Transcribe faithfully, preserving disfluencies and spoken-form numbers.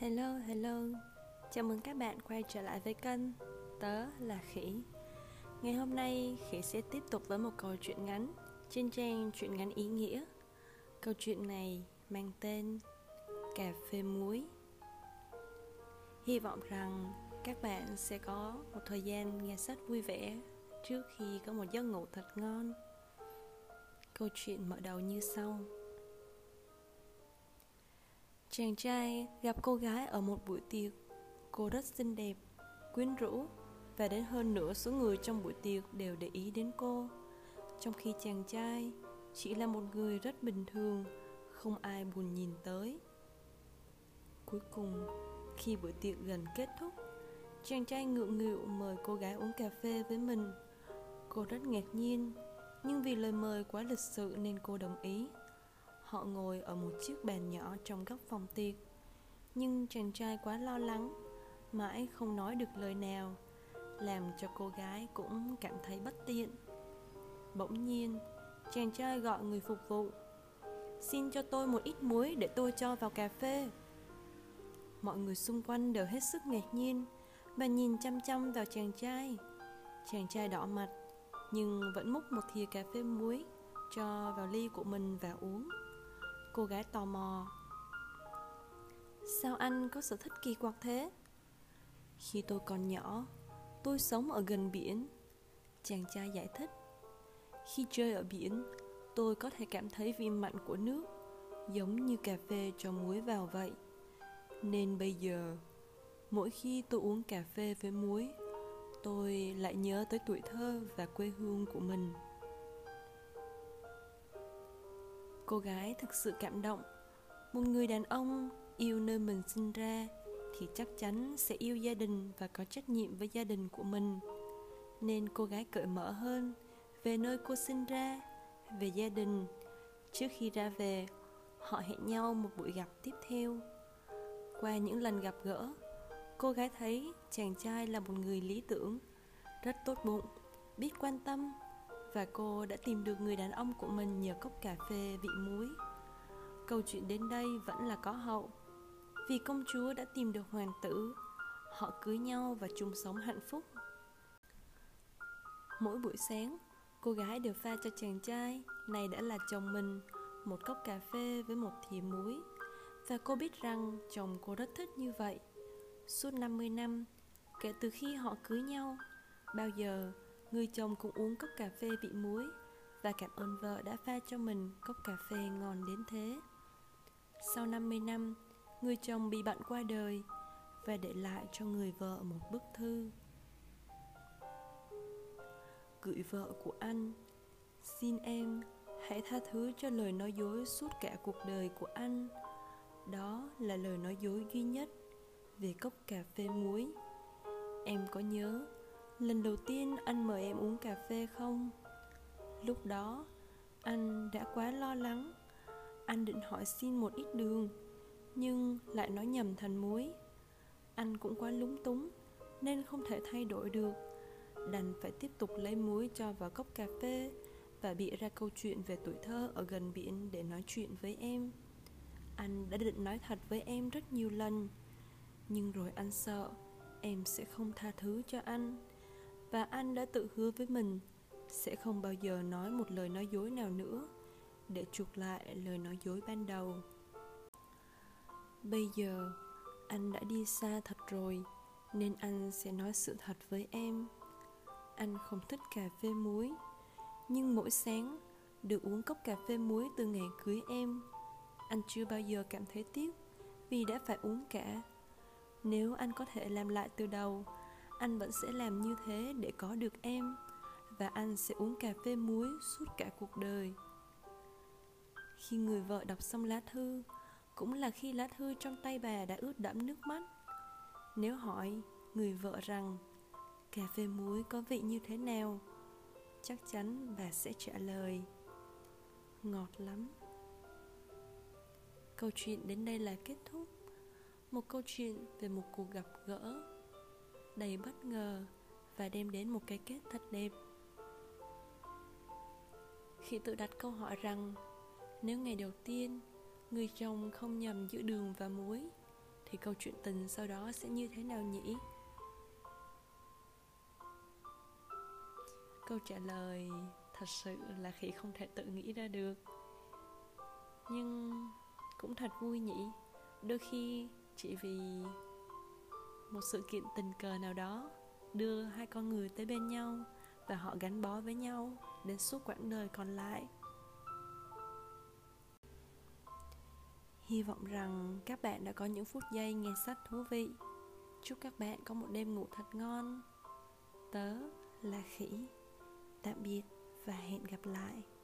Hello, hello. Chào mừng các bạn quay trở lại với kênh. Tớ là Khỉ. Ngày hôm nay Khỉ sẽ tiếp tục với một câu chuyện ngắn trên trang truyện ngắn ý nghĩa. Câu chuyện này mang tên Cà phê muối. Hy vọng rằng các bạn sẽ có một thời gian nghe sách vui vẻ trước khi có một giấc ngủ thật ngon. Câu chuyện mở đầu như sau. Chàng trai gặp cô gái ở một buổi tiệc. Cô rất xinh đẹp, quyến rũ, và đến hơn nửa số người trong buổi tiệc đều để ý đến cô. Trong khi chàng trai chỉ là một người rất bình thường, không ai buồn nhìn tới. Cuối cùng, khi buổi tiệc gần kết thúc, chàng trai ngượng nghịu mời cô gái uống cà phê với mình. Cô rất ngạc nhiên, nhưng vì lời mời quá lịch sự nên cô đồng ý. Họ ngồi ở một chiếc bàn nhỏ trong góc phòng tiệc. Nhưng chàng trai quá lo lắng, mãi không nói được lời nào, làm cho cô gái cũng cảm thấy bất tiện. Bỗng nhiên, chàng trai gọi người phục vụ. Xin cho tôi một ít muối để tôi cho vào cà phê. Mọi người xung quanh đều hết sức ngạc nhiên và nhìn chăm chăm vào chàng trai. Chàng trai đỏ mặt, nhưng vẫn múc một thìa cà phê muối cho vào ly của mình và uống. Cô gái tò mò. Sao anh có sở thích kỳ quặc thế? Khi tôi còn nhỏ, tôi sống ở gần biển. Chàng trai giải thích. Khi chơi ở biển, tôi có thể cảm thấy vị mặn của nước, giống như cà phê cho muối vào vậy. Nên bây giờ, mỗi khi tôi uống cà phê với muối, tôi lại nhớ tới tuổi thơ và quê hương của mình. Cô gái thực sự cảm động. Một người đàn ông yêu nơi mình sinh ra thì chắc chắn sẽ yêu gia đình và có trách nhiệm với gia đình của mình. Nên cô gái cởi mở hơn về nơi cô sinh ra, về gia đình. Trước khi ra về, họ hẹn nhau một buổi gặp tiếp theo. Qua những lần gặp gỡ, cô gái thấy chàng trai là một người lý tưởng, rất tốt bụng, biết quan tâm. Và cô đã tìm được người đàn ông của mình nhờ cốc cà phê vị muối. Câu chuyện đến đây vẫn là có hậu. Vì công chúa đã tìm được hoàng tử, họ cưới nhau và chung sống hạnh phúc. Mỗi buổi sáng, cô gái đều pha cho chàng trai, này đã là chồng mình, một cốc cà phê với một thìa muối. Và cô biết rằng chồng cô rất thích như vậy. Suốt năm mươi năm, kể từ khi họ cưới nhau, bao giờ người chồng cũng uống cốc cà phê vị muối và cảm ơn vợ đã pha cho mình cốc cà phê ngon đến thế. Sau năm mươi năm, người chồng bị bệnh qua đời và để lại cho người vợ một bức thư. Gửi vợ của anh, xin em hãy tha thứ cho lời nói dối suốt cả cuộc đời của anh. Đó là lời nói dối duy nhất về cốc cà phê muối. Em có nhớ lần đầu tiên anh mời em uống cà phê không? Lúc đó, anh đã quá lo lắng. Anh định hỏi xin một ít đường, nhưng lại nói nhầm thành muối. Anh cũng quá lúng túng, nên không thể thay đổi được. Đành phải tiếp tục lấy muối cho vào cốc cà phê và bịa ra câu chuyện về tuổi thơ ở gần biển để nói chuyện với em. Anh đã định nói thật với em rất nhiều lần, nhưng rồi anh sợ em sẽ không tha thứ cho anh. Và anh đã tự hứa với mình sẽ không bao giờ nói một lời nói dối nào nữa để chuộc lại lời nói dối ban đầu. Bây giờ anh đã đi xa thật rồi, nên anh sẽ nói sự thật với em. Anh không thích cà phê muối, nhưng mỗi sáng được uống cốc cà phê muối từ ngày cưới em, anh chưa bao giờ cảm thấy tiếc vì đã phải uống cả. Nếu anh có thể làm lại từ đầu, anh vẫn sẽ làm như thế để có được em. Và anh sẽ uống cà phê muối suốt cả cuộc đời. Khi người vợ đọc xong lá thư, cũng là khi lá thư trong tay bà đã ướt đẫm nước mắt. Nếu hỏi người vợ rằng cà phê muối có vị như thế nào, chắc chắn bà sẽ trả lời ngọt lắm. Câu chuyện đến đây là kết thúc. Một câu chuyện về một cuộc gặp gỡ đầy bất ngờ và đem đến một cái kết thật đẹp. Khi tự đặt câu hỏi rằng nếu ngày đầu tiên người chồng không nhầm giữa đường và muối thì câu chuyện tình sau đó sẽ như thế nào nhỉ? Câu trả lời thật sự là Khỉ không thể tự nghĩ ra được. Nhưng cũng thật vui nhỉ. Đôi khi chỉ vì một sự kiện tình cờ nào đó đưa hai con người tới bên nhau, và họ gắn bó với nhau đến suốt quãng đời còn lại. Hy vọng rằng các bạn đã có những phút giây nghe sách thú vị. Chúc các bạn có một đêm ngủ thật ngon. Tớ là Khỉ. Tạm biệt và hẹn gặp lại.